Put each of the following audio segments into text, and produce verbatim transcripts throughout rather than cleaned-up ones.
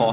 ขอ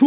ช่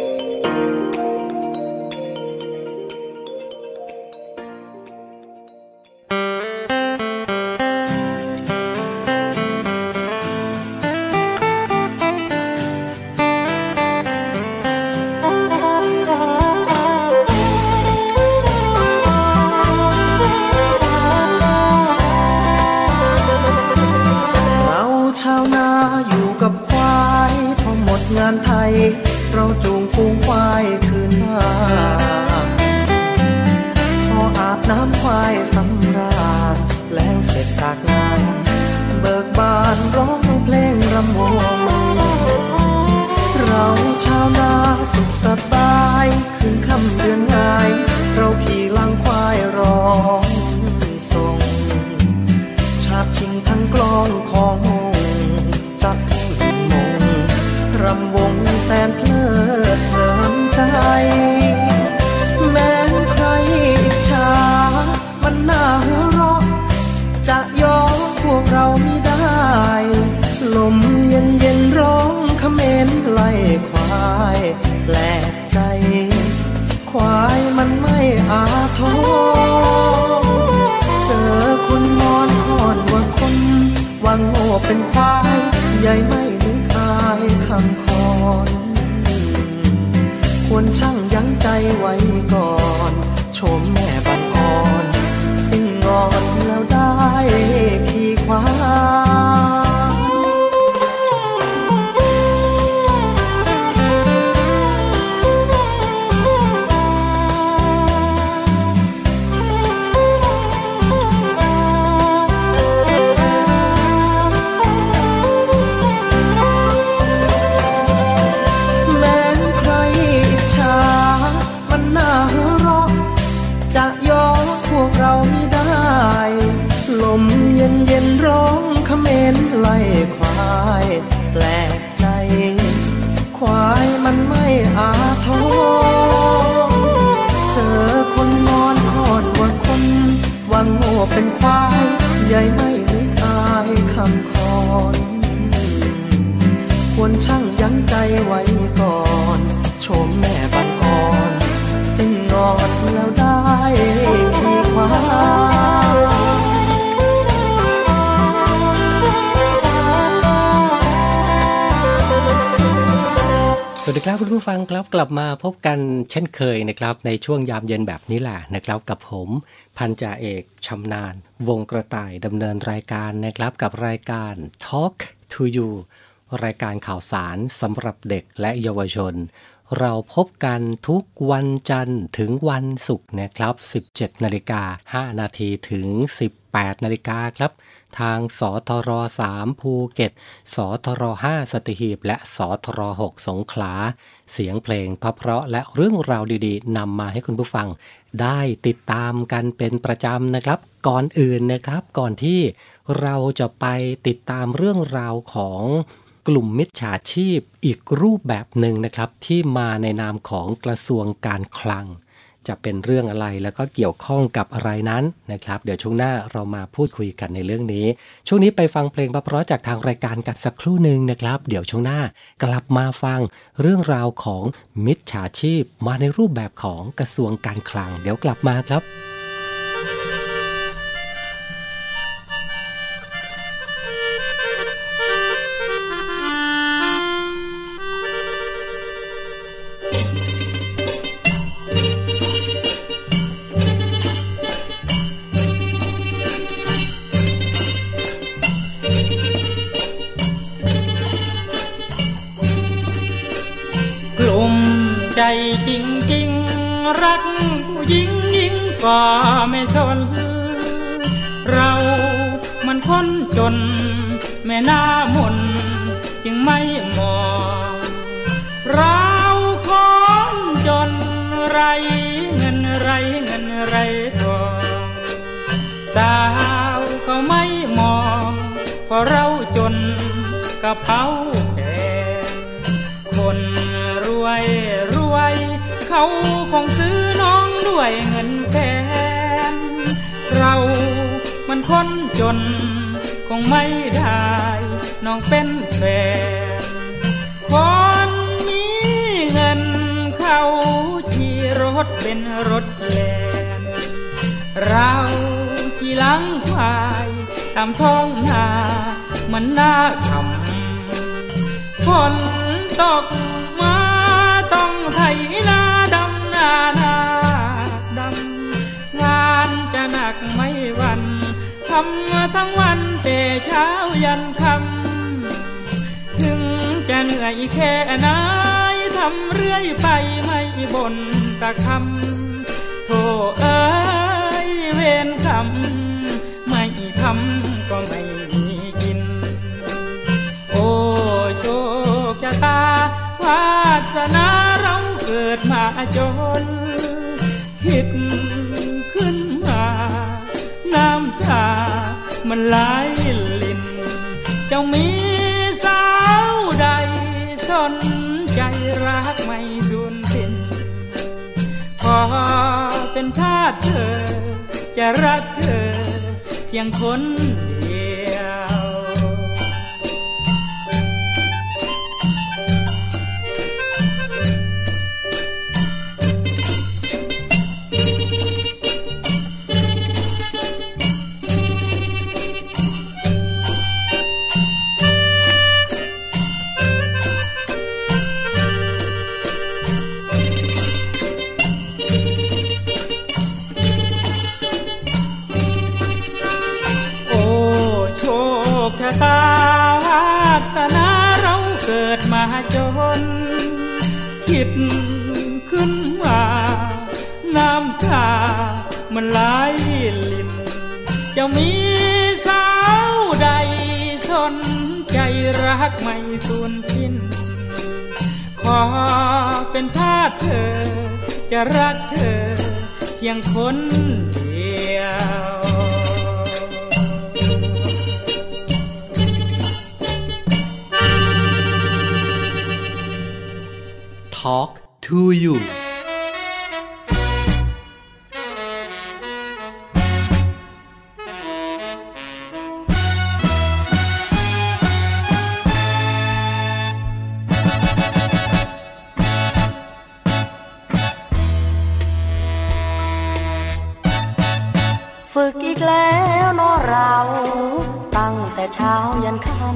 เราจูงฟูงควายคืนหน้าพออาบน้ำควายสำราญแล้วเสร็จจากงานเบิกบานร้องเพลงรำวงเราชาวนาสุขสบายคืนค่ำเดือนง่ายเราขี่ลังควายร้องส่งฉาบชิงทั้งกลองของจัดรำวงแสนเพลิดเพลินใจแม้ใครอิจฉามันน่าหัวเราะจะย่อพวกเราไม่ได้ลมเย็นเย็นร้องคำเอ็นไล่ควายแปลกใจควายมันไม่อาทรเจอคนมอนค่อนว่าคนว่าโง่เป็นควายใหญ่ไม่คำคอนควรช่างยั้งใจไว้ก่อนชมแม่บังอ่อนสิ่งงอนแล้วได้พี่ควาแปลกใจควายมันไม่อาทรเจอคนนอนคอนว่าคนว่าโง่เป็นควายใหญ่ไม่ได้คายคำคอนควรช่างยั้งใจไว้ก่อนชมแม่บังอ่อนสิ่งงอนแล้วได้ที่ควายสวัสดีครับคุณผู้ฟังครับกลับมาพบกันเช่นเคยนะครับในช่วงยามเย็นแบบนี้แหละนะครับกับผมพันจ่าเอกชำนาญวงกระต่ายดำเนินรายการนะครับกับรายการ Talk to you รายการข่าวสารสำหรับเด็กและเยาวชนเราพบกันทุกวันจันทร์ถึงวันศุกร์นะครับ สิบเจ็ดนาฬิกาห้านาที นถึง สิบแปดนาฬิกา นครับทางสทรสามภูเก็ตสทรห้าสัตหีบและสทรหกสงขลาเสียงเพลงเพราะๆและเรื่องราวดีๆนำมาให้คุณผู้ฟังได้ติดตามกันเป็นประจำนะครับก่อนอื่นนะครับก่อนที่เราจะไปติดตามเรื่องราวของกลุ่มมิจฉาชีพอีกรูปแบบหนึ่งนะครับที่มาในนามของกระทรวงการคลัง จะเป็นเรื่องอะไรแล้วก็เกี่ยวข้องกับอะไรนั้นนะครับเดี๋ยวช่วงหน้าเรามาพูดคุยกันในเรื่องนี้ช่วงนี้ไปฟังเพลงเพราะๆจากทางรายการกันสักครู่หนึ่งนะครับเดี๋ยวช่วงหน้ากลับมาฟังเรื่องราวของมิจฉาชีพมาในรูปแบบของกระทรวงการคลังเดี๋ยวกลับมาครับจริงจริงรักผู้หญิงยิ่งกว่าไม่สนเรามันคนจนแม่หน้ามนจึงไม่มองเราคนจนไรเงินไรเงินไรทองสาวก็ไม่มองเพราะเราจนกระเป๋าแพงคนรวยเขาคงซื้อน้องด้วยเงินแสนเรามันคนจนคงไม่ได้น้องเป็นแฟนคนมีเงินเขาขี่รถเป็นรถแลนเราขี่หลังควายตามท้องนาเหมือนหน้าขำฝนตกมาต้องไถนาางานจะหนักไม่วันทำมาทั้งวันแต่เช้ายันค่ำถึงจะเหนื่อยแค่ไหนทำเรื่อยไปไม่บ่นตะคำโธ่เอ้ยเวรกรรมไม่ทำก็ไม่มีกินโอ้โชคชะตาวาสนาเราเกิดมาจนคิดขึ้นมาน้ำตามันไหลลิ่นเจ้ามีสาวใดสนใจรักไม่สูญสิ้นพอเป็นทาสเธอจะรักเธอเพียงคนเดียวจนคิดขึ้นว่าน้ำตามันไหลลิ่นจะมีสาวใดสนใจรักไม่สูญสิ้นขอเป็นทาสเธอจะรักเธอเพียงคนเดียวTalk to youฝึกอีกแล้วเนาะเราตั้งแต่เช้ายันค่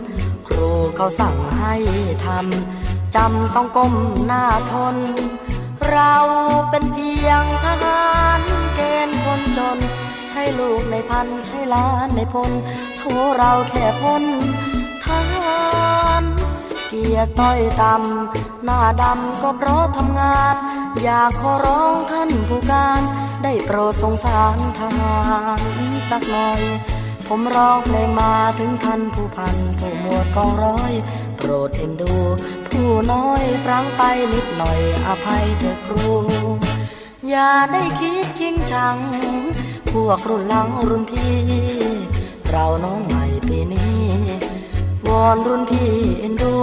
ำครูเขาสั่งให้ทำจำต้องก้มหน้าทนเราเป็นเพียงทหารเกณฑ์คนจนใช่ลูกในพันใช่ล้านในพลโทเราแค่พลทหารเกียรติต้อยต่ำหน้าดำก็เพราะทำงานอยากขอร้องท่านผู้การได้โปรดสงสารทหารสักหน่อยผมร้องเพลงมาถึงท่านผู้พันผู้หมวดกองร้อยโปรดเอ็นดูผู้น้อยพลั้งไปนิดหน่อยอภัยเถอะครูอย่าได้คิดจริงจังพวกรุ่นหลังรุ่นพี่เราน้องใหม่ปีนี้วอนรุ่นพี่เอ็นดู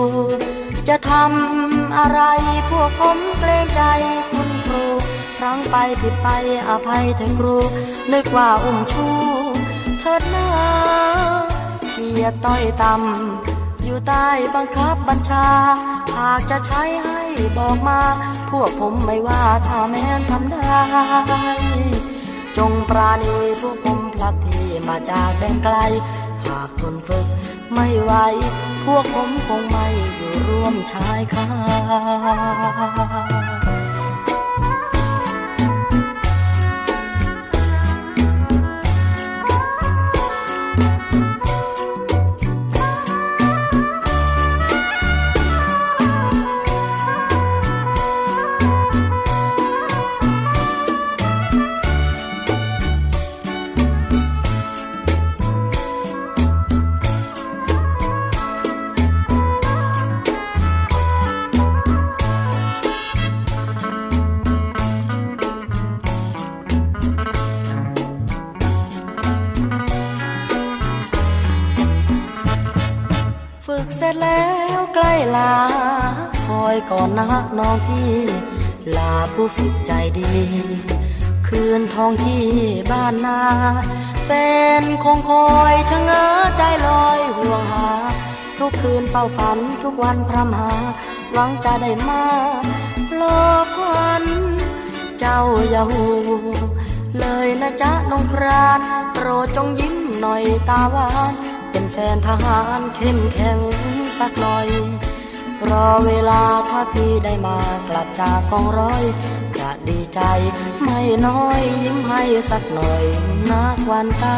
จะทำอะไรพวกผมเกรงใจคุณครู รั้งไปผิดไปอภัยเธอครูนึกว่าอุ้มชูเธอหน้าเกียรติต้อยต่ำอยู่ใต้บังคับบัญชาหากจะใช้ให้บอกมาพวกผมไม่ว่าถ้าแม้นทำได้จงปราณีพวกผมพลัดที่มาจากแดนไกลหากทนฝึกไม่ไหวพวกผมคงไม่อยู่ร่วมชายคาแล้วใกล้ลาคอยก่อนนะน้องที่ลาผู้ฝึกใจดีคืนทองที่บ้านนาแฟนคงคอยชะเง้อใจลอยห่วงหาทุกคืนเฝ้าฝันทุกวันพร่ำหาหวังจะได้มาลอบวันเจ้าอย่าหูเลยนะจ๊ะน้องครานโปรดจงยิ้มหน่อยตาหวานเป็นแฟนทหารเข้มแข็งสักหน่อยรอเวลาถ้าพี่ได้มากลับจากกองร้อยจะดีใจไม่น้อยยิ้มให้สักหน่อยนักวันตา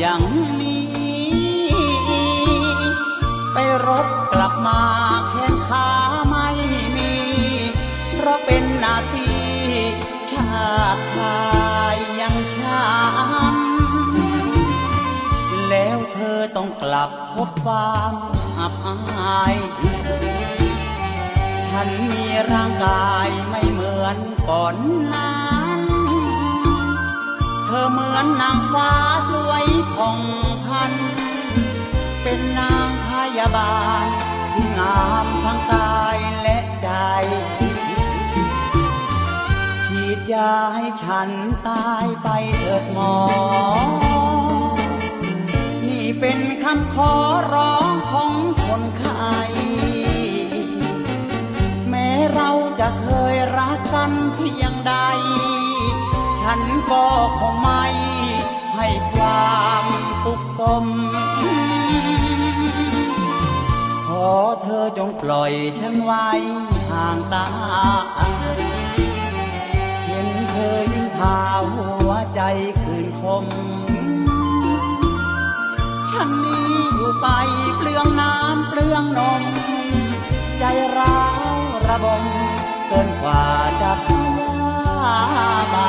อย่างนี้ไปรบกลับมาแขนขาไม่มีเพราะเป็นหน้าที่ชาติชายอย่างฉันแล้วเธอต้องกลับพบความอับอายฉันมีร่างกายไม่เหมือนก่อนนั้นเธอเหมือนนางฟ้าผ่องพันเป็นนางพยาบาลที่งามทั้งกายและใจฉีดยาให้ฉันตายไปเถิดหมอนี่เป็นคำขอร้องของคนไข้แม้เราจะเคยรักกันเพียงใดฉันก็คงไม่ให้ความสุขสมขอเธอจงปล่อยฉันไว้ห่างตาเห็นเธอยิ่งพาหัวใจคืนคมฉันนี้อยู่ไปเปลืองน้ำเปลืองนมใจร้าวระบมเกินกว่าจะพิจารณา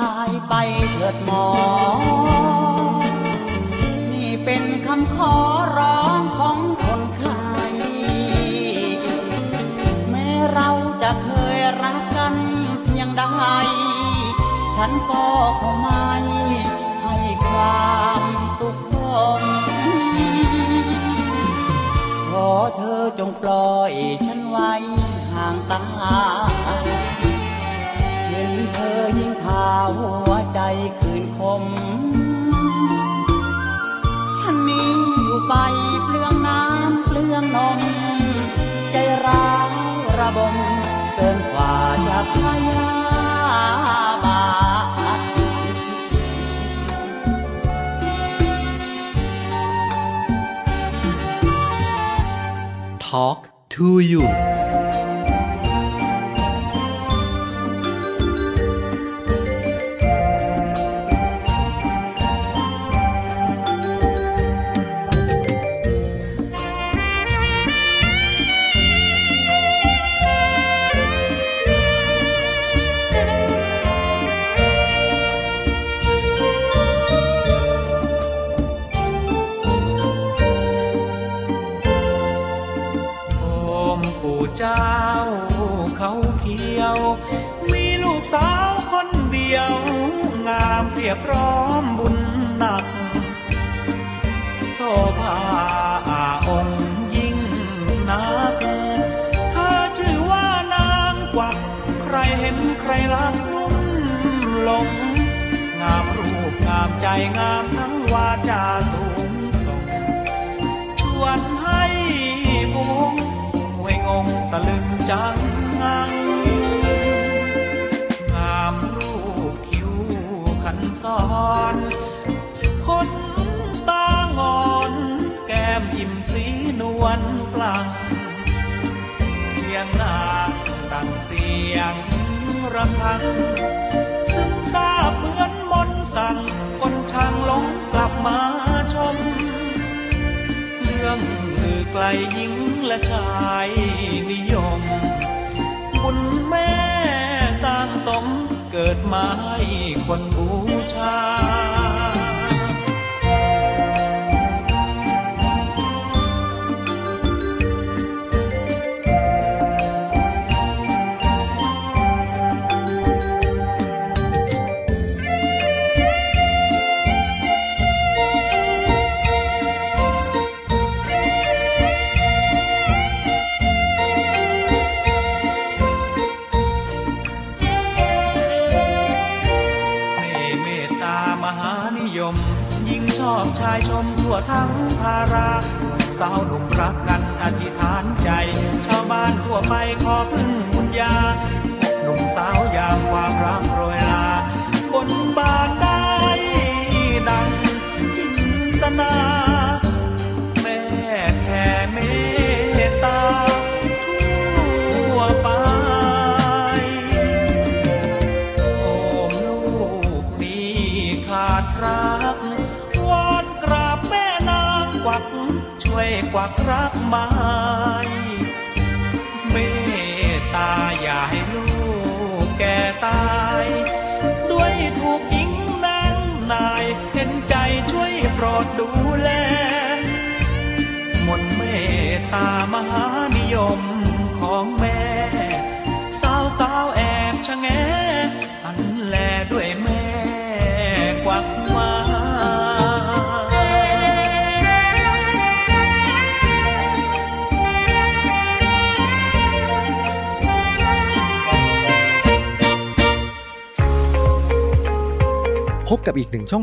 ายไปเถิดหมอนี่เป็นคำขอร้องของคนไข้แม้เราจะเคยรักกันเพียงใดฉันก็คงไม่ให้ความทุกข์ทนขอเธอจงปล่อยฉันไว้ห่างตาเห็นเธอยิ่งพาหัวใจคืนคมฉันนี้อยู่ไปเปลืองน้ำเปลืองนมใจร้าวระบมเกินกว่าจะพยาบาทTalk to youเจ้าเขาเขียวมีลูกสาวคนเดียวงามเพียบพร้อมบุญหนักโสภาองค์ยิ่งนักเธอชื่อว่านางกวักใครเห็นใครรักลุ่มหลงงามรูปงามใจงามทั้งวาจาสูงส่งชวนให้พวงงงตะลึงจังงังงามรูปคิ้วขันซ้อนคนตางอนแก้มยิ้มสีนวลปลังเสียงนางดังเสียงรำพันซึ่งทราบเหมือนมนต์สั่งคนช่างหลงกลับมาชมเรื่องลือไกลหญิงและชายนิยมบุญแม่สร้างสมเกิดมาให้คนบูชาชายชมทั่วทั้งภาราสาวหนุ่มรักกันอธิษฐานใจชาวบ้านทั่วไปขอพึ่งบุญญาหนุ่มสาวยามความรักโรยราบนบานได้ดังจินตนาแม่แผ่เมตตาทั่วไปโอมลูกนี้ขาดรักช่วยกวักรักไม้เมตตาอย่าให้ลูกแก่ตายด้วยถูกหญิงนั้นนายเห็นใจช่วยโปรดดูแลมนต์เมตตามหานิยมของแม่สาวสาวแอบชะแงอันแลด้วยแม่กวักไม้พบกับอีกหนึ่งช่อ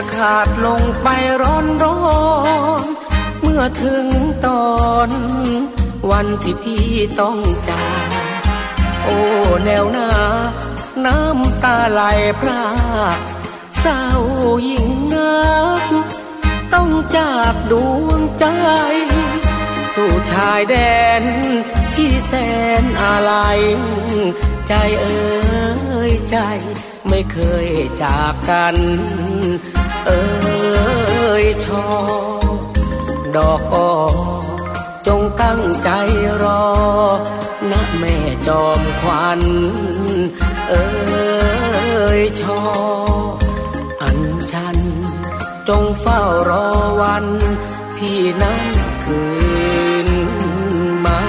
จะขาดลงไปร้อนร้อนเมื่อถึงตอนวันที่พี่ต้องจากโอ้แนวหน้าน้ำตาไหลพรากเศร้ายิ่งนักต้องจากดวงใจสู่ชายแดนพี่แสนอะไรใจเอ่ยใจไม่เคยจากกันเอ่ยชอดอกอ้อจงตั้งใจรอณแม่จอมขวัญเอ่ยชออัญชันจงเฝ้ารอวันพี่นั้นคืนมา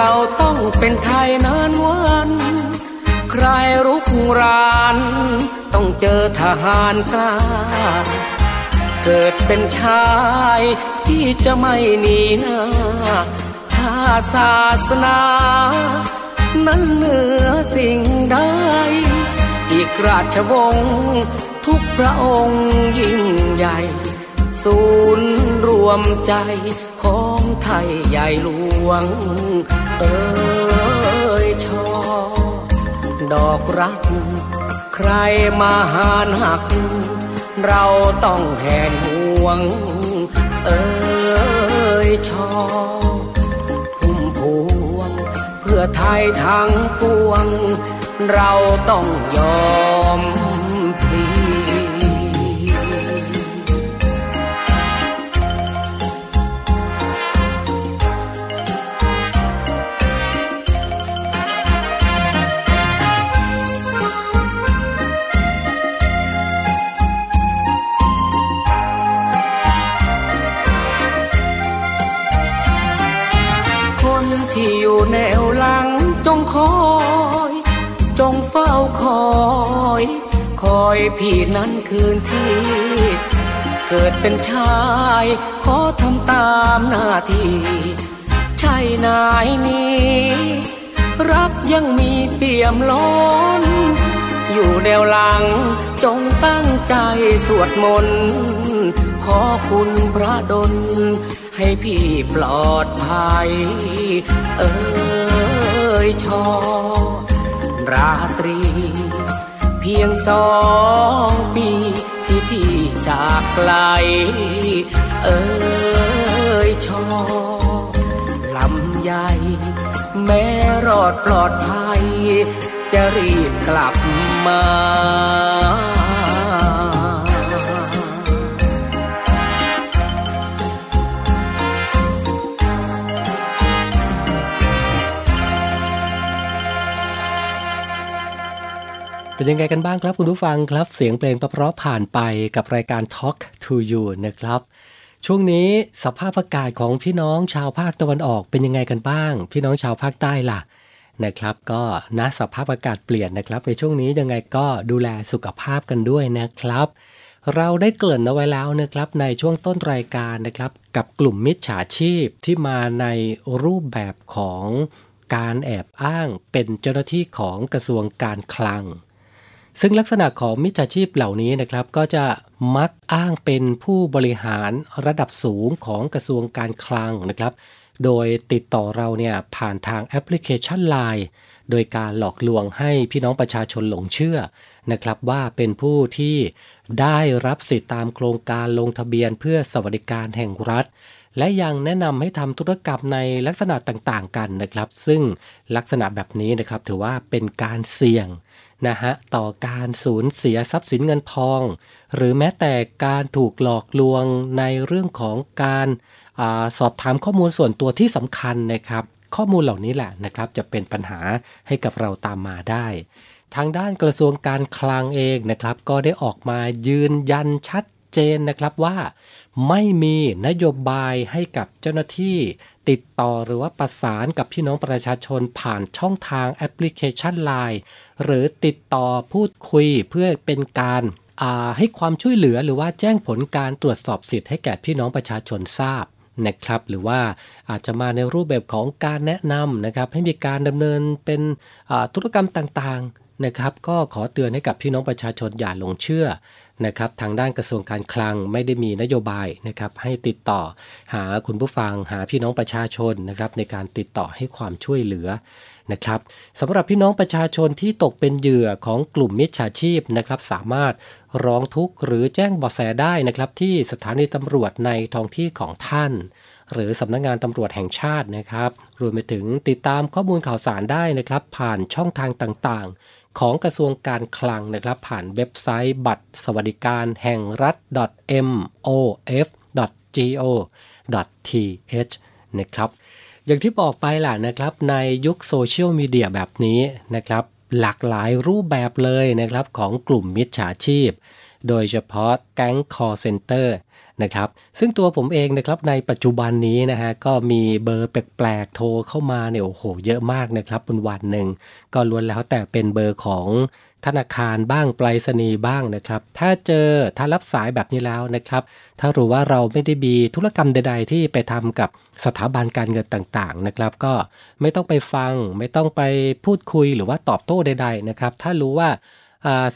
เราต้องเป็นไทยนานวันใครรุกรานต้องเจอทหารกล้าเกิดเป็นชายที่จะไม่หนีหน้าชาติศาสนานั้นเหนือสิ่งใดอีกราชวงศ์ทุกพระองค์ยิ่งใหญ่ศูนย์รวมใจของไทยใหญ่หลวงเอ่ยชอดอกรักใครมาหาหักเราต้องแหนห่วงเอ่ยชอพุ่มพวงเพื่อไทยทั้งปวงเราต้องยอมพลีแนวหลังจงคอยจงเฝ้าคอยคอยพี่นั้นคืนที่เกิดเป็นชายขอทำตามหน้าที่ใช่นายนี้รักยังมีเปี่ยมล้นอยู่แนวหลังจงตั้งใจสวดมนต์ขอคุณพระดลให้พี่ปลอดภัยเอ่ยชอราตรีเพียงสองปีที่พี่จากไกลเอ่ยชอลำใหญ่แม้รอดปลอดภัยจะรีบกลับมาเป็นยังไงกันบ้างครับคุณผู้ฟังครับเสียงเพลงเพราะๆผ่านไปกับรายการ Talk to you นะครับช่วงนี้สภาพอากาศของพี่น้องชาวภาคตะวันออกเป็นยังไงกันบ้างพี่น้องชาวภาคใต้ล่ะนะครับก็นะสภาพอากาศเปลี่ยนนะครับในช่วงนี้ยังไงก็ดูแลสุขภาพกันด้วยนะครับเราได้เกริ่นเอาไว้แล้วนะครับในช่วงต้นรายการนะครับกับกลุ่มมิจฉาชีพที่มาในรูปแบบของการแอบอ้างเป็นเจ้าหน้าที่ของกระทรวงการคลังซึ่งลักษณะของมิจฉาชีพเหล่านี้นะครับก็จะมักอ้างเป็นผู้บริหารระดับสูงของกระทรวงการคลังนะครับโดยติดต่อเราเนี่ยผ่านทางแอปพลิเคชัน ไลน์ โดยการหลอกลวงให้พี่น้องประชาชนหลงเชื่อนะครับว่าเป็นผู้ที่ได้รับสิทธิตามโครงการลงทะเบียนเพื่อสวัสดิการแห่งรัฐและยังแนะนำให้ทำธุรกรรมในลักษณะต่างๆกันนะครับซึ่งลักษณะแบบนี้นะครับถือว่าเป็นการเสี่ยงนะฮะต่อการสูญเสียทรัพย์สินเงินทองหรือแม้แต่การถูกหลอกลวงในเรื่องของการอ่าสอบถามข้อมูลส่วนตัวที่สำคัญนะครับข้อมูลเหล่านี้แหละนะครับจะเป็นปัญหาให้กับเราตามมาได้ทางด้านกระทรวงการคลังเองนะครับก็ได้ออกมายืนยันชัดเจนนะครับว่าไม่มีนโยบายให้กับเจ้าหน้าที่ ติดต่อหรือว่าประสานกับพี่น้องประชาชนผ่านช่องทางแอปพลิเคชัน ไลน์ หรือติดต่อพูดคุยเพื่อเป็นการให้ความช่วยเหลือหรือว่าแจ้งผลการตรวจสอบสิทธิ์ให้แก่พี่น้องประชาชนทราบนะครับหรือว่าอาจจะมาในรูปแบบของการแนะนำนะครับให้มีการดำเนินเป็นธุรกรรมต่างๆนะครับก็ขอเตือนให้กับพี่น้องประชาชนอย่าหลงเชื่อนะครับทางด้านกระทรวงการคลังไม่ได้มีนโยบายนะครับให้ติดต่อหาคุณผู้ฟังหาพี่น้องประชาชนนะครับในการติดต่อให้ความช่วยเหลือนะครับสำหรับพี่น้องประชาชนที่ตกเป็นเหยื่อของกลุ่มมิจฉาชีพนะครับสามารถร้องทุกข์หรือแจ้งเบาะแสได้นะครับที่สถานีตำรวจในท้องที่ของท่านหรือสำนักงานตำรวจแห่งชาตินะครับรวมไปถึงติดตามข้อมูลข่าวสารได้นะครับผ่านช่องทางต่างๆของกระทรวงการคลังนะครับผ่านเว็บไซต์บัตรสวัสดิการแห่งรัฐ .mof.go.th นะครับอย่างที่บอกไปล่ะนะครับในยุคโซเชียลมีเดียแบบนี้นะครับหลากหลายรูปแบบเลยนะครับของกลุ่มมิจฉาชีพโดยเฉพาะแก๊งคอลเซ็นเตอร์นะครับซึ่งตัวผมเองนะครับในปัจจุบันนี้นะฮะก็มีเบอร์แปลกๆโทรเข้ามาเนี่ยโอ้โหเยอะมากนะครับบนวันหนึ่งก็ล้วนแล้วแต่เป็นเบอร์ของธนาคารบ้างไปรษณีย์บ้างนะครับถ้าเจอถ้ารับสายแบบนี้แล้วนะครับถ้ารู้ว่าเราไม่ได้มีธุรกรรมใดๆที่ไปทำกับสถาบันการเงินต่างๆนะครับก็ไม่ต้องไปฟังไม่ต้องไปพูดคุยหรือว่าตอบโต้ใดๆนะครับถ้ารู้ว่า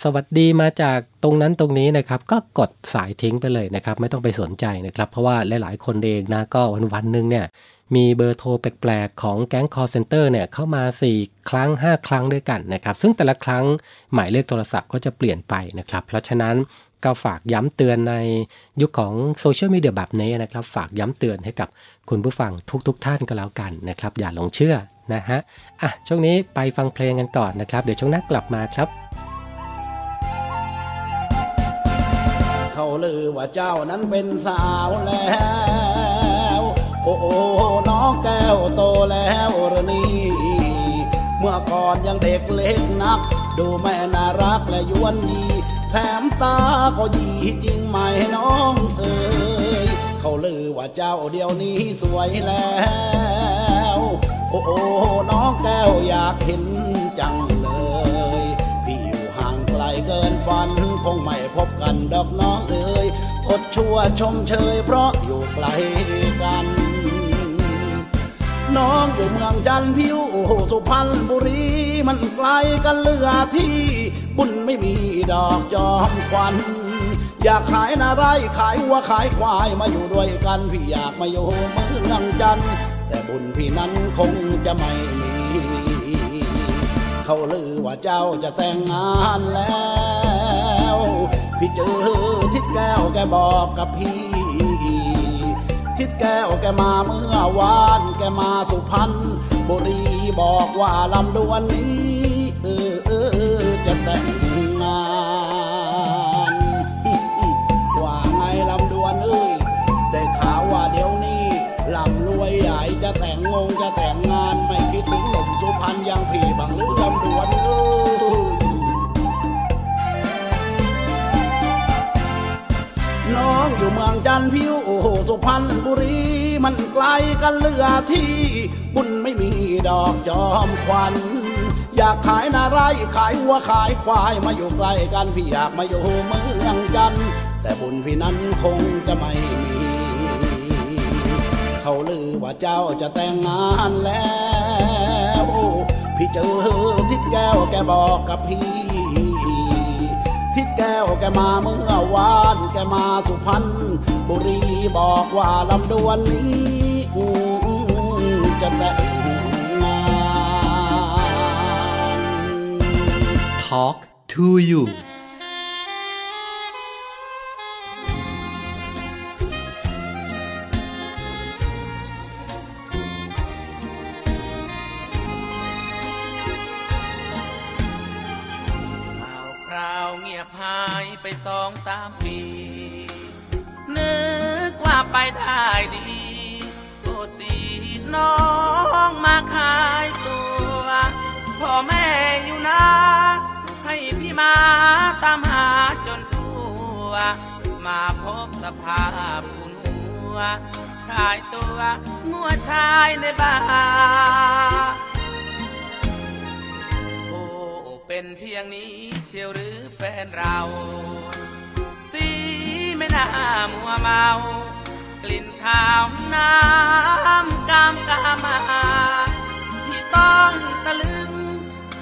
สวัสดีมาจากตรงนั้นตรงนี้นะครับก็กดสายทิ้งไปเลยนะครับไม่ต้องไปสนใจนะครับเพราะว่าหลายๆคนเองนะก็วันๆนึงเนี่ยมีเบอร์โทรแปลกๆของแก๊ง call center เนี่ยเข้ามาสี่ครั้งห้าครั้งด้วยกันนะครับซึ่งแต่ละครั้งหมายเลขโทรศัพท์ก็จะเปลี่ยนไปนะครับเพราะฉะนั้นก็ฝากย้ำเตือนในยุคของโซเชียลมีเดียแบบนี้นะครับฝากย้ำเตือนให้กับคุณผู้ฟังทุกๆ ท่านก็แล้วกันนะครับอย่าหลงเชื่อนะฮะอ่ะช่วงนี้ไปฟังเพลงกันก่อนนะครับเดี๋ยวช่วงหน้ากลับมาครับเขาลือว่าเจ้านั้นเป็นสาวแล้วโอ้โอ้น้องแก้วโตแล้วหรือนี่เมื่อก่อนยังเด็กเล็กนักดูแม่น่ารักและยวนดีแถมตาก็ดีจริงไหมน้องเอ๋ยเขาลือว่าเจ้าเดี๋ยวนี้สวยแล้วโอ้โอ้น้องแก้วอยากเห็นจังเลยพี่อยู่ห่างไกลเกินฝันคงไม่พบกันดอกน้องเอ๋ยอดชั่วชมเชยเพราะอยู่ไกลกันน้องอยู่เมืองจันทร์พี่อยู่สุพรรณบุรีมันไกลกันเหลือที่บุญไม่มีดอกจอมขวัญอยากขายนาไรขายวัวขายควายมาอยู่ด้วยกันพี่อยากมาอยู่เมืองจันทร์แต่บุญพี่นั้นคงจะไม่มีเขาลือว่าเจ้าจะแต่งงานแล้วพี่เจอทิดแก้วแกบอกกับพี่ทิดแก้วแกมาเมื่อวานแกมาสุพรรณบุรีบอกว่าลำดวนนี้เออเออจะแต่งงานว่าไงลำดวนเอ้ยได้ข่าวว่าเดี๋ยวนี้ลำรวยใหญ่จะแต่งงงจะแต่งงานไม่คิดถึงหนุ่มสุพรรณยังพี่บังหรือลำดวนเอ้ยน้องอยู่เมืองจันทร์พี่อยู่สุพรรณบุรีมันไกลกันเหลือที่บุญไม่มีดอกจอมขวัญอยากขายนาไรขายวัวขายควายมาอยู่ใกล้กันพี่อยากมาอยู่เมืองจันทร์แต่บุญพี่นั้นคงจะไม่มีเขาลือว่าเจ้าจะแต่งงานแล้วพี่เจอทิดแก้วแกบอกกับพี่ทิดแก้วแกมาเมื่อวานแกมาสุพรรณบุรีบอกว่าลำดวนนี้จะแต่งงาน Talk to youหายไปสองสามปีนึกว่าไปได้ดีโอ้สีน้องมาขายตัวพ่อแม่อยู่นะให้พี่มาตามหาจนทั่วมาพบสภาพผู้นัว ขายตัวมั่วชายในบาร์โอ้เป็นเพียงนี้เชียวหรือแฟนเราสีไม่น่ามัวเมากลิ่นขาวน้ำกามกามาที่ต้องตะลึง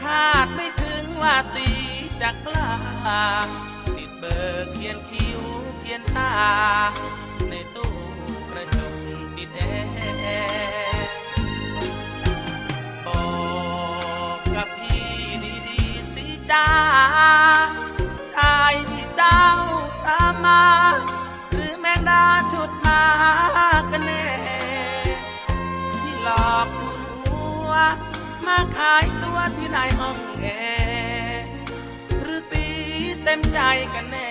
คาดไม่ถึงว่าสีจะกล้าติดเบอร์เขียนคิ้วเขียนตาในตู้กระจกติดแอร์บอกกับพี่ดีๆสิจ้าชายที่เจ้าตามมาหรือแมงดาชุดมากันแน่ที่หลอกคุณหัวมาขายตัวที่ในห้องแอร์หรือสีเต็มใจกันแน่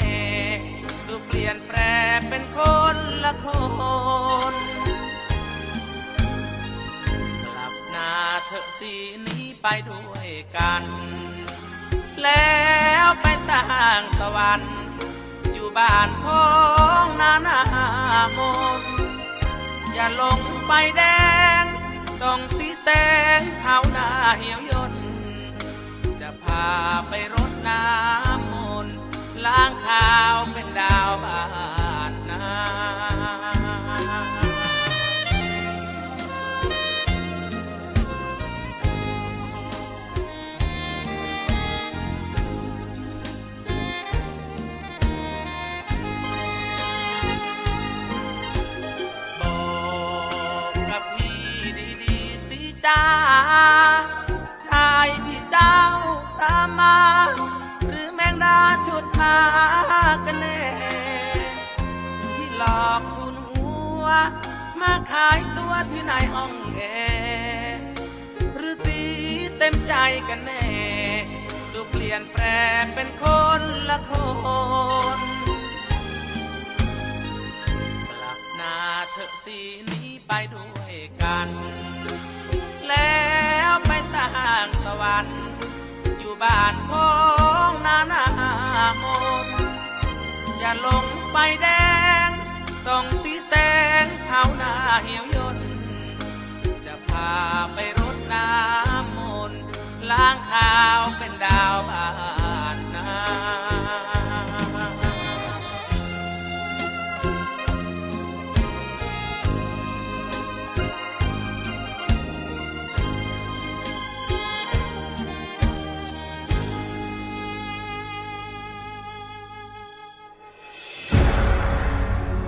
ดูเปลี่ยนแปลงเป็นคนละคนกลับหน้าเธอสีนี้ไปด้วยกันแล้วไปสร้างสวรรค์อยู่บ้านท้องนานามนอย่าลงไปแดงต้องสีแสงเท้าหน้าเหี่ยวยนจะพาไปรดน้ำมนต์ล้างขาวเป็นดาวบ้านนาบอกกับพี่ดีๆสิจ้าชายที่เจ้าตามมาหรือแมงดาชุดมากันแน่ที่หลอกคุณหัวมาขายตัวที่ในห้องแอร์หรือสีเต็มใจกันแน่ดูเปลี่ยนแปลงเป็นคนละคนกลับหน้าเธอสีนี้ไปด้วยกันแล้วไปสร้างสวรรค์อยู่บ้านท้องนานามนอย่าลงไปแดงส่องสีแสงเท้าหน้าเหี่ยวยนจะพาไปรดน้ำมนต์ล้างขาวเป็นดาวบ้านนา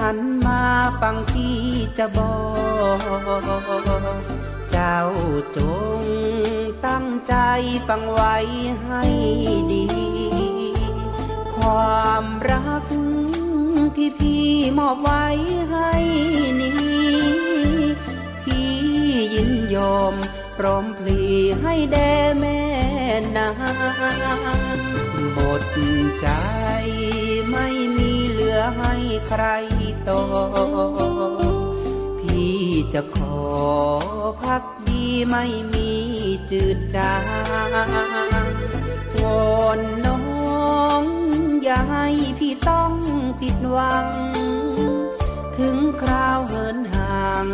หันมาฟังพี่จะบอกเจ้าจงตั้งใจฟังไว้ให้ดีความรักที่พี่มอบไว้ให้นี้พี่ยินยอมพร้อมพลีให้แด่แม่นางหมดใจไม่มีเหลือให้ใครต่อพี่ จะขอพักดีไม่มีจืดจางวอนน้องอย่าให้พี่ต้องผิดหวังถึงคราวเหินห่าง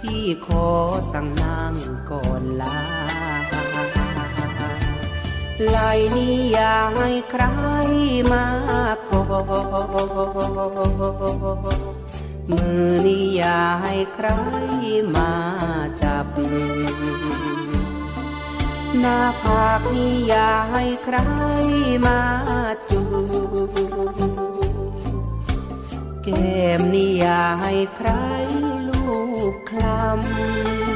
พี่ขอสั่งนางก่อนลาไหลนี้อย่าให้ใครมาขอมือนี้อย่าให้ใครมาจับหน้าผากนี้อย่าให้ใครมาจูแก้มนี้อย่าให้ใครลูบคล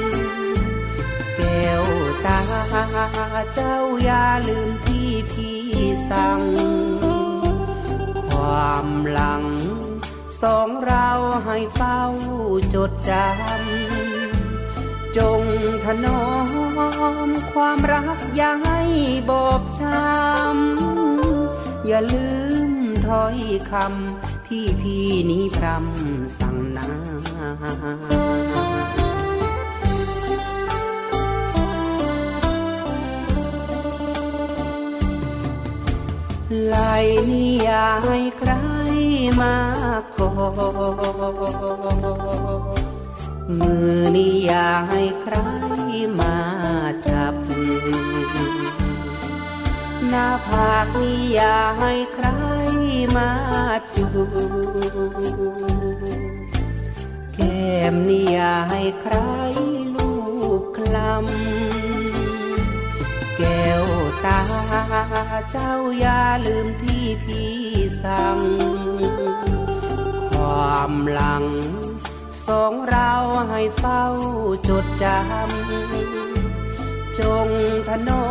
ำแก้วตาเจ้าอย่าลืมที่พี่สั่งความหลังสองเราให้เฝ้าจดจำจงถนอมความรักอย่าให้บอบช้ำอย่าลืมถ้อยคำที่พี่นี้พร่ำสั่งนาไหลนี้อย่าให้ใครมาขอมือนี้อย่าให้ใครมาจับหน้าผากนี้อย่าให้ใครมาจูแก้มนี้อย่าให้ใครลูบคลำแก้วตาเจ้าอย่าลืมที่พี่สั่งความหลังสองเราให้เฝ้าจดจำจงถนอ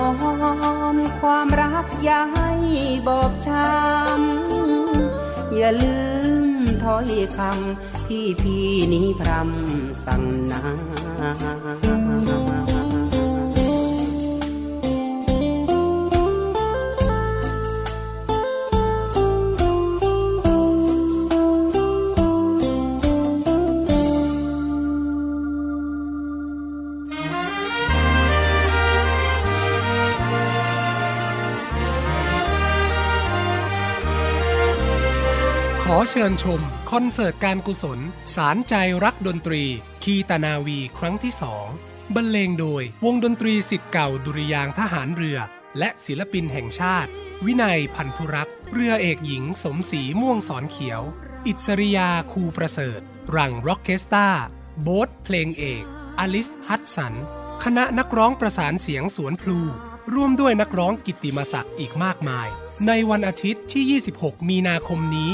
มความรักอย่าให้บอบช้ำอย่าลืมถ้อยคำที่พี่นี้พร่ำสั่งนาขอเชิญชมคอนเสิร์ตการกุศลสารใจรักดนตรีคีตนาวีครั้งที่สองบรรเลงโดยวงดนตรีศิษย์เก่าดุริยางค์ทหารเรือและศิลปินแห่งชาติวินัยพันธุรักษ์เรือเอกหญิงสมศรีม่วงสอนเขียวอิสริยาคูประเสริฐรังร็อกเคสตราโบ๊ทเพลงเอกอลิสฮัดสันคณะนักร้องประสานเสียงสวนพลูร่วมด้วยนักร้องกิตติมศักดิ์อีกมากมายในวันอาทิตย์ที่ยี่สิบหกมีนาคมนี้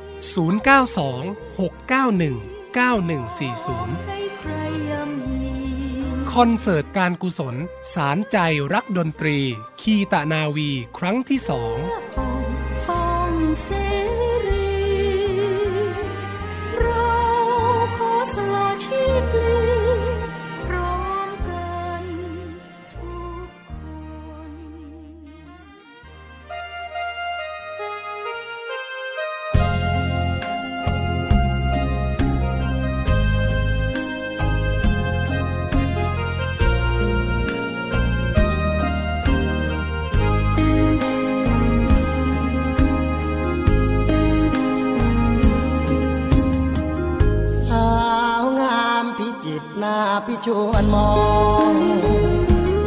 ศูนย์ เก้า สอง หก เก้า หนึ่ง เก้า หนึ่ง สี่ ศูนย์คอนเสิร์ตการกุศลสารใจรักดนตรีคีตนาวีครั้งที่สองพี่ชวนมอง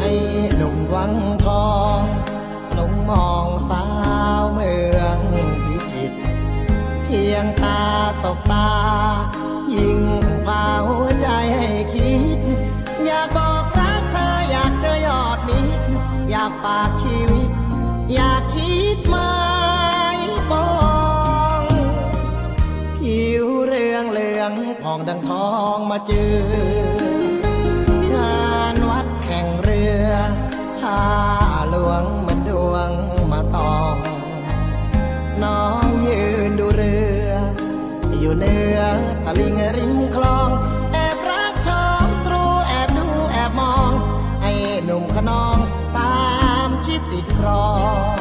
ให้หนุ่มวังทองหลงมองสาวเมืองพิจิตรเพียงตาสบตายิ่งพาหัวใจให้คิดอยากบอกรักเธออยากเจอยอดมิตรอยากฝากชีวิตอยากคิดมาปองผิวเรืองเรืองผ่องดังทองมาเจอ วงเหมือนดวงมาตองน้องยืนดูเรืออยู่เหนือตะลิงริมคลองแอบรักชมตรูแอบดูแอบมองไอ้หนุ่มขนองตามชิดติดครอง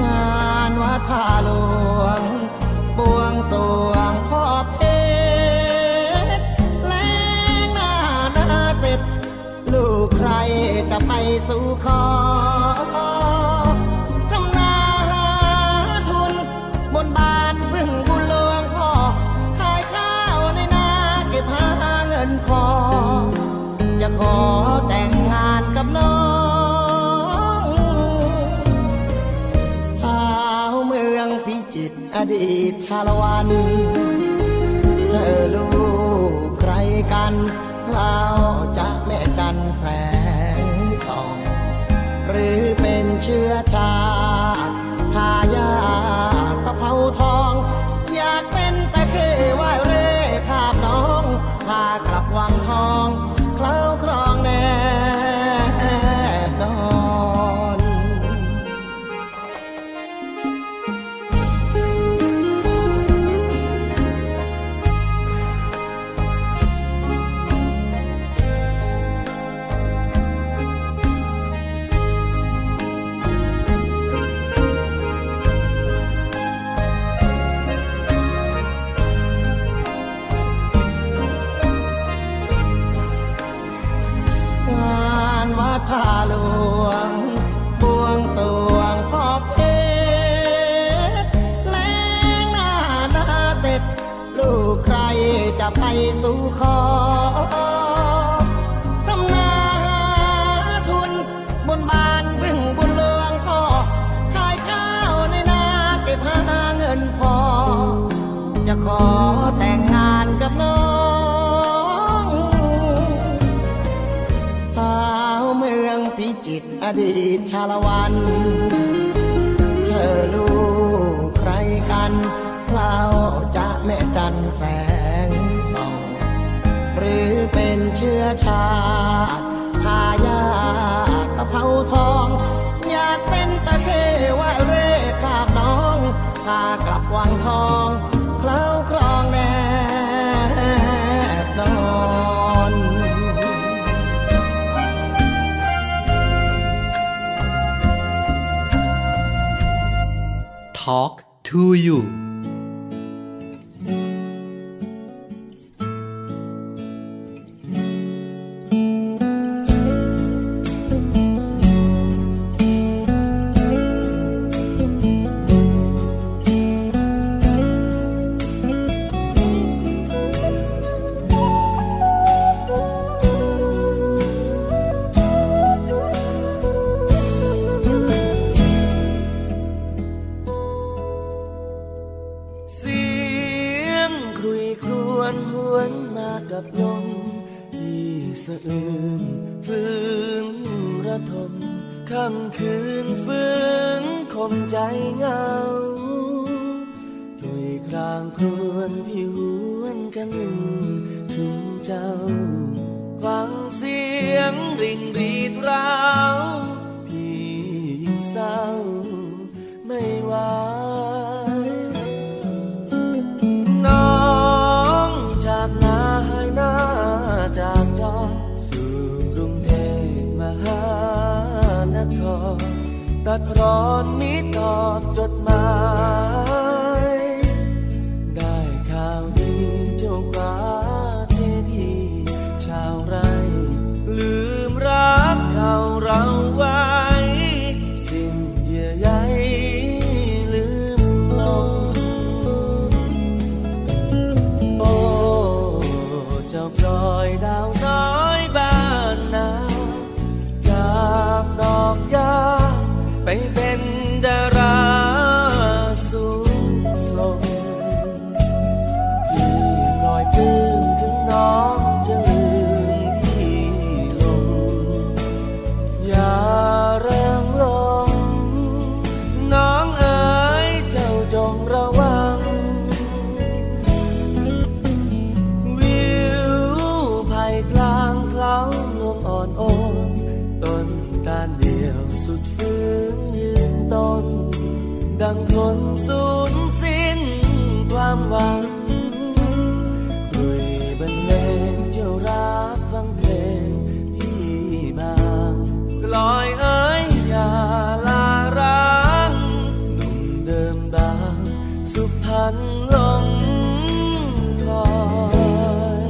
งานวัดท่าหลวงบวงสรวงพ่อเพชรแลงหน้านาเสร็จลูกใครจะไปสู่ขอกำนาหาทุนบนบานพึ่งบุญหลวงพ่อขายข้าวในนาเก็บหาเงินพอจะขอแต่งงานกับน้องสาวเมืองพิจิตรอดีตชาละวันเธอลูกใครกันเล่าจะแม่จันแสงส่องหรือเป็นเชื้อชาทายาตะเภาทองอยากเป็นตะเคว่ายเร่ภาพน้องพากลับวังทองเคล้าครองแนบนอนท่าหลวงบวงสรวงพ่อเพชรแลงหน้านาเสร็จลูกใครจะไปสู่ขอทำนาหาทุนบนบานพึ่งบุญหลวงพ่อขายข้าวในนาเก็บหาเงินพอจะขอแต่งงานกับน้องสาวเมืองพิจิตรอดีตชาละวันเธอลูกใครกันเล่าจะแม่จันแสงส่องหรือเป็นเชื้อชาติทายาตะเภาทองอยากเป็นตะเควะเร่ภาพน้องพากลับวังทองเคล้าครองแนบนอนTalk to you ตัดร้อนนี้ตอบจดหมายได้ข่าวดีเจ้าฟ้าเทพีชาวไร่ลืมรักเขาเราไว้สิ้นเยื่อใยลืมลงโอ้เจ้าปล่อยดาวน้อยบ้านนาจากดอกยาไปเป็นดาราสูงส่งพี่ลอยตื้นถึงน้องจะลืมพี่ลงอย่าเริ่มลงน้องเอ๋ยเจ้าจงระวังวิวไผ่กลางเคล้างลมอ่อนโอนต้นตาลเดียว สุดฝืนยืนตนดังคนสูญสิ้นความหวังด้วยบรรเลงเจ้ารับฟังเพลงพี่บางกลอยเอ๋ยอย่าลาร้างหนุ่มเดิมบางสุพรรณหลงคอย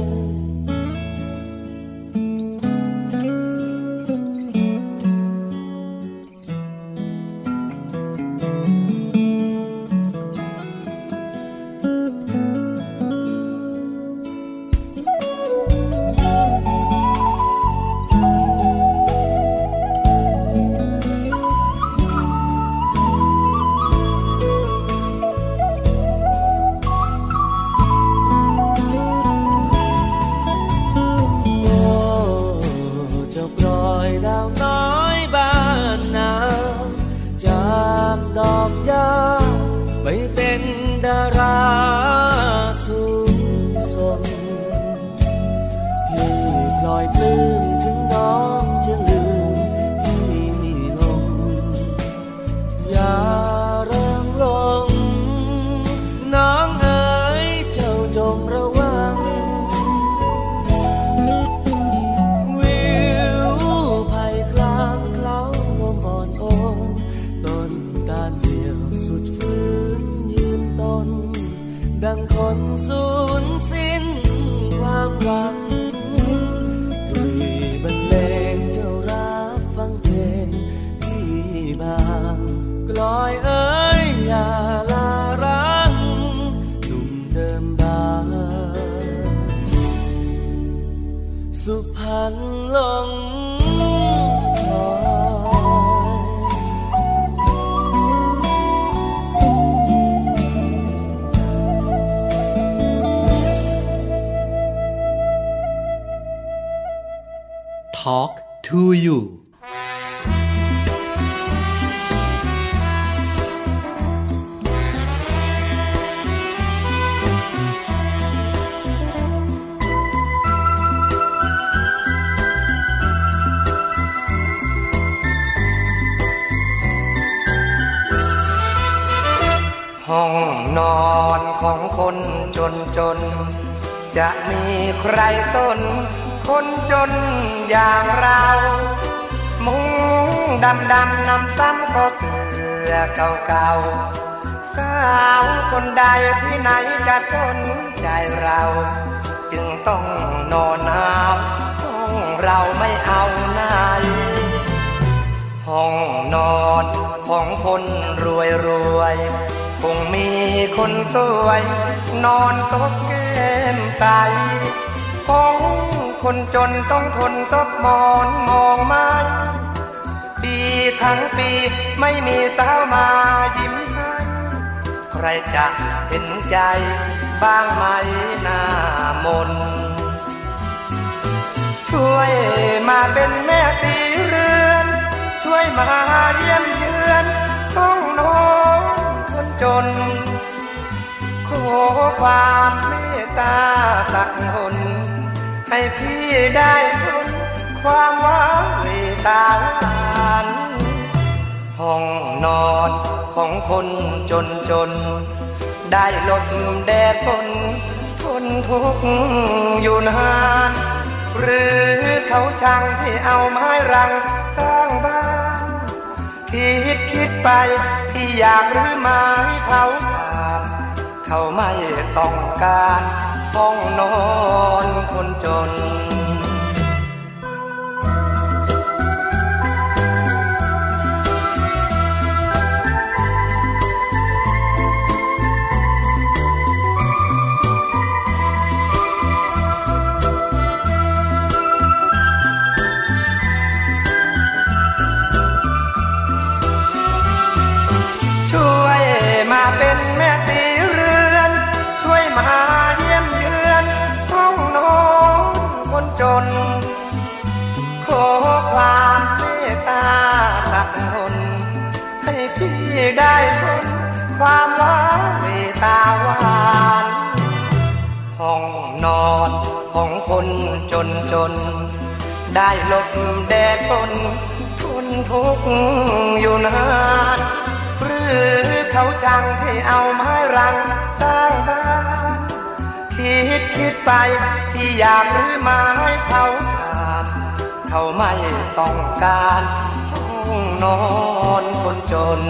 ดังคนสูญสิ้นความหวังด้วยบรรเลงเจ้ารับฟังเพลงพี่บางกลอยเอ๋ยอย่าลาร้างหนุ่มเดิมบางสุพรรณหลงคอยTalk to you ห้องนอนของคนจนจนจะมีใครสนคนจนอย่างเรามุ้งดำดำนำซ้ำก็เสื้อเก่าๆสาวคนใดที่ไหนจะสนใจเราจึงต้องนอนห้ามห้องเราไม่เอาไหนห้องนอนของคนรวยรวยคงมีคนสวยนอนซบแก้มใสของคนจนต้องทนซบมอนมองไม้ปีทั้งปีไม่มีสาวมายิ้มให้ใครจะเห็นใจบ้างไหมหน้ามนช่วยมาเป็นแม่สีเรือนช่วยมาเยี่ยมเยือนต้องน้องคนจนขอความเมตตาสักหนให้พี่ได้ทนความว้าเหวตาลันห้องนอนของคนจนจนได้หลบแดดฝนทนทุกข์อยู่นานหรือเขาช่างที่เอาไม้รังสร้างบ้านคิดคิดไปที่อยากรื้อไม้เผาผ่านเขาไม่ต้องการห้องนอนคนจนช่วยมาเป็นแม่สีเรือนช่วยมาจนขอความเมตตาสักหนให้พี่ได้ทนความว้าเหวตาหวานห้องนอนของคนจนจนได้หลบแดดฝนท ทนทุกข์อยู่นานหรือเขาจังที่เอาไม้รังสร้างบ้านคิดคิดไปที่อยากหรือไม้เขาขาดเขาไม่ต้องการห้องนอนคนจน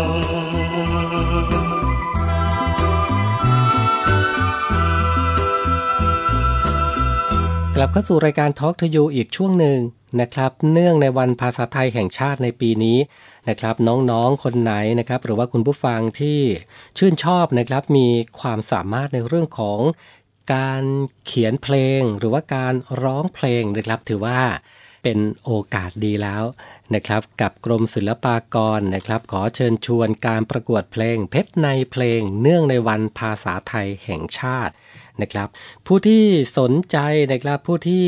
กลับเข้าสู่รายการ Talk to you อีกช่วงหนึ่งนะครับเนื่องในวันภาษาไทยแห่งชาติในปีนี้นะครับน้องๆคนไหนนะครับหรือว่าคุณผู้ฟังที่ชื่นชอบนะครับมีความสามารถในเรื่องของการเขียนเพลงหรือว่าการร้องเพลงนะครับถือว่าเป็นโอกาสดีแล้วนะครับกับกรมศิลปากรนะครับขอเชิญชวนการประกวดเพลงเพชรในเพลงเนื่องในวันภาษาไทยแห่งชาตินะครับผู้ที่สนใจนะครับผู้ที่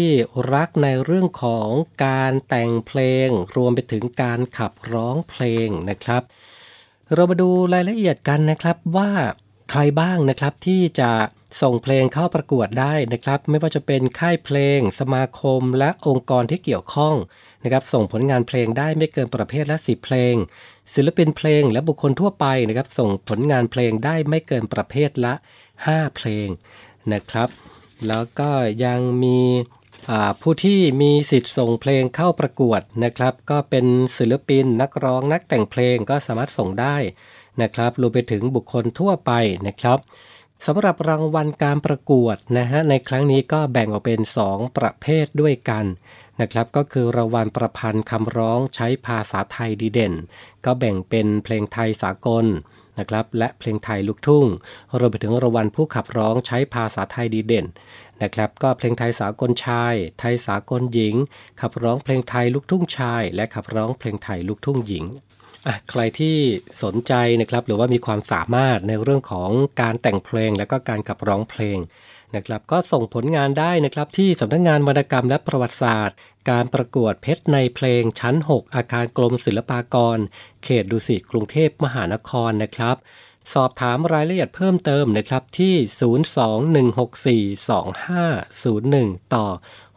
รักในเรื่องของการแต่งเพลงรวมไปถึงการขับร้องเพลงนะครับเรามาดูรายละเอียดกันนะครับว่าใครบ้างนะครับที่จะส่งเพลงเข้าประกวดได้นะครับไม่ว่าจะเป็นค่ายเพลงสมาคมและองค์กรที่เกี่ยวข้องนะครับส่งผลงานเพลงได้ไม่เกินประเภทละสิบเพลงศิลปินเพลงและบุคคลทั่วไปนะครับส่งผลงานเพลงได้ไม่เกินประเภทละห้าเพลงนะครับแล้วก็ยังมีผู้ที่มีสิทธิ์ส่งเพลงเข้าประกวดนะครับก็เป็นศิลปินนักร้องนักแต่งเพลงก็สามารถส่งได้นะครับรวมไปถึงบุคคลทั่วไปนะครับสำหรับรางวัลการประกวดนะฮะในครั้งนี้ก็แบ่งออกเป็นสองประเภทด้วยกันนะครับก็คือรางวัลประพันธ์คำร้องใช้ภาษาไทยดีเด่นก็แบ่งเป็นเพลงไทยสากลนะครับและเพลงไทยลูกทุ่งรวมไปถึงรางวัลผู้ขับร้องใช้ภาษาไทยดีเด่นนะครับก็เพลงไทยสากลชายไทยสากลหญิงขับร้องเพลงไทยลูกทุ่งชายและขับร้องเพลงไทยลูกทุ่งหญิงใครที่สนใจนะครับหรือว่ามีความสามารถในเรื่องของการแต่งเพลงและก็การขับร้องเพลงนะครับก็ส่งผลงานได้นะครับที่สำนักงานวรรณกรรมและประวัติศาสตร์การประกวดเพชรในเพลงชั้นหกอาคารกรมศิลปากรเขตดุสิตกรุงเทพมหานครนะครับสอบถามรายละเอียดเพิ่มเติมนะครับที่ศูนย์ สอง หนึ่ง หก สี่ สอง ห้า ศูนย์ หนึ่งต่อ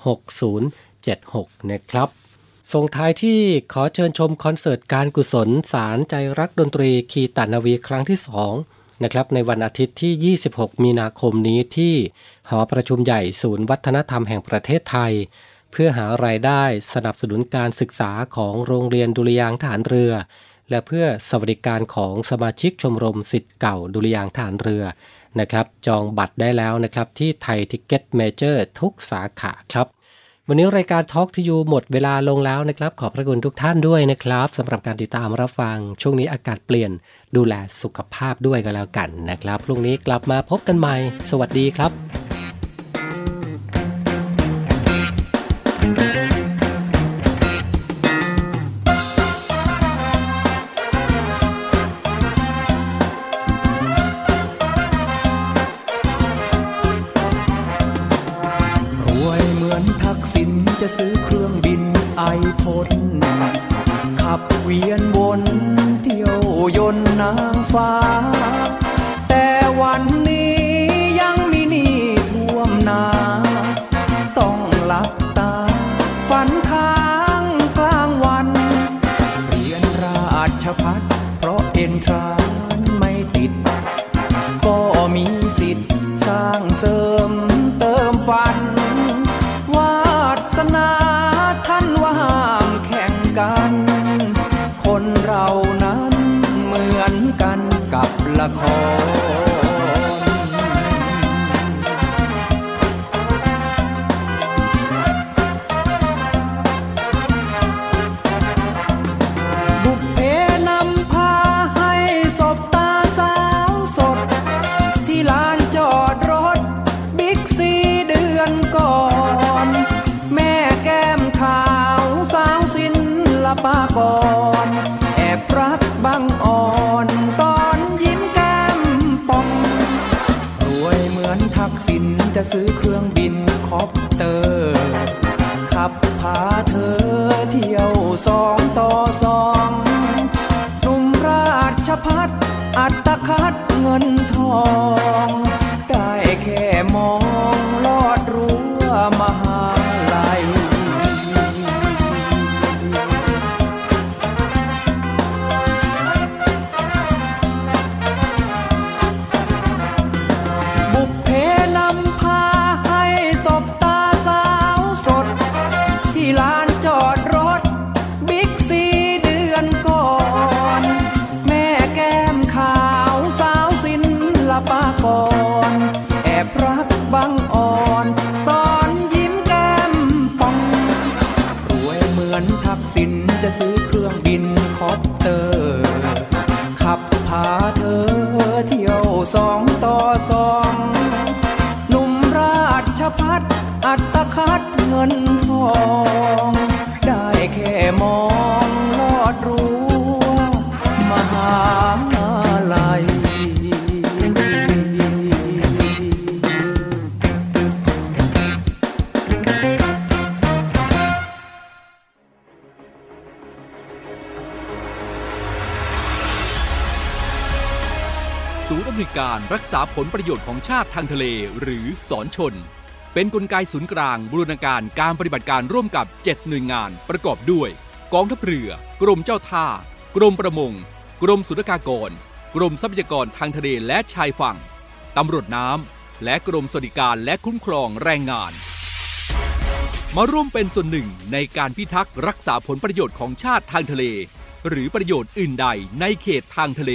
หกศูนย์เจ็ดหกนะครับส่งท้ายที่ขอเชิญชมคอนเสิร์ตการกุศลสารใจรักดนตรีคีตนาวีครั้งที่สองนะครับในวันอาทิตย์ที่ยี่สิบหกมีนาคมนี้ที่หอประชุมใหญ่ศูนย์วัฒนธรรมแห่งประเทศไทยเพื่อหารายได้สนับสนุนการศึกษาของโรงเรียนดุริยางค์ทหารเรือและเพื่อสวัสดิการของสมาชิกชมรมศิษย์เก่าดุริยางค์ทหารเรือนะครับจองบัตรได้แล้วนะครับที่ไทยทิกเก็ตเมเจอร์ทุกสาขาครับวันนี้รายการ Talk to you หมดเวลาลงแล้วนะครับขอบพระคุณทุกท่านด้วยนะครับสำหรับการติดตามรับฟังช่วงนี้อากาศเปลี่ยนดูแลสุขภาพด้วยกันแล้วกันนะครับพรุ่งนี้กลับมาพบกันใหม่สวัสดีครับ ศูนย์อำนวยการรักษาผลประโยชน์ของชาติทางทะเลหรือศรชนเป็นกลไกศูนย์กลางบูรณาการการปฏิบัติการร่วมกับเจ็ดหน่วยงานประกอบด้วยกองทัพเรือกรมเจ้าท่ากรมประมงกรมศุลกากรกรมทรัพยากรทางทะเลและชายฝั่งตำรวจน้ำและกรมสวัสดิการและคุ้มครองแรงงานมาร่วมเป็นส่วนหนึ่งในการพิทักษ์รักษาผลประโยชน์ของชาติทางทะเลหรือประโยชน์อื่นใดในเขตทางทะเล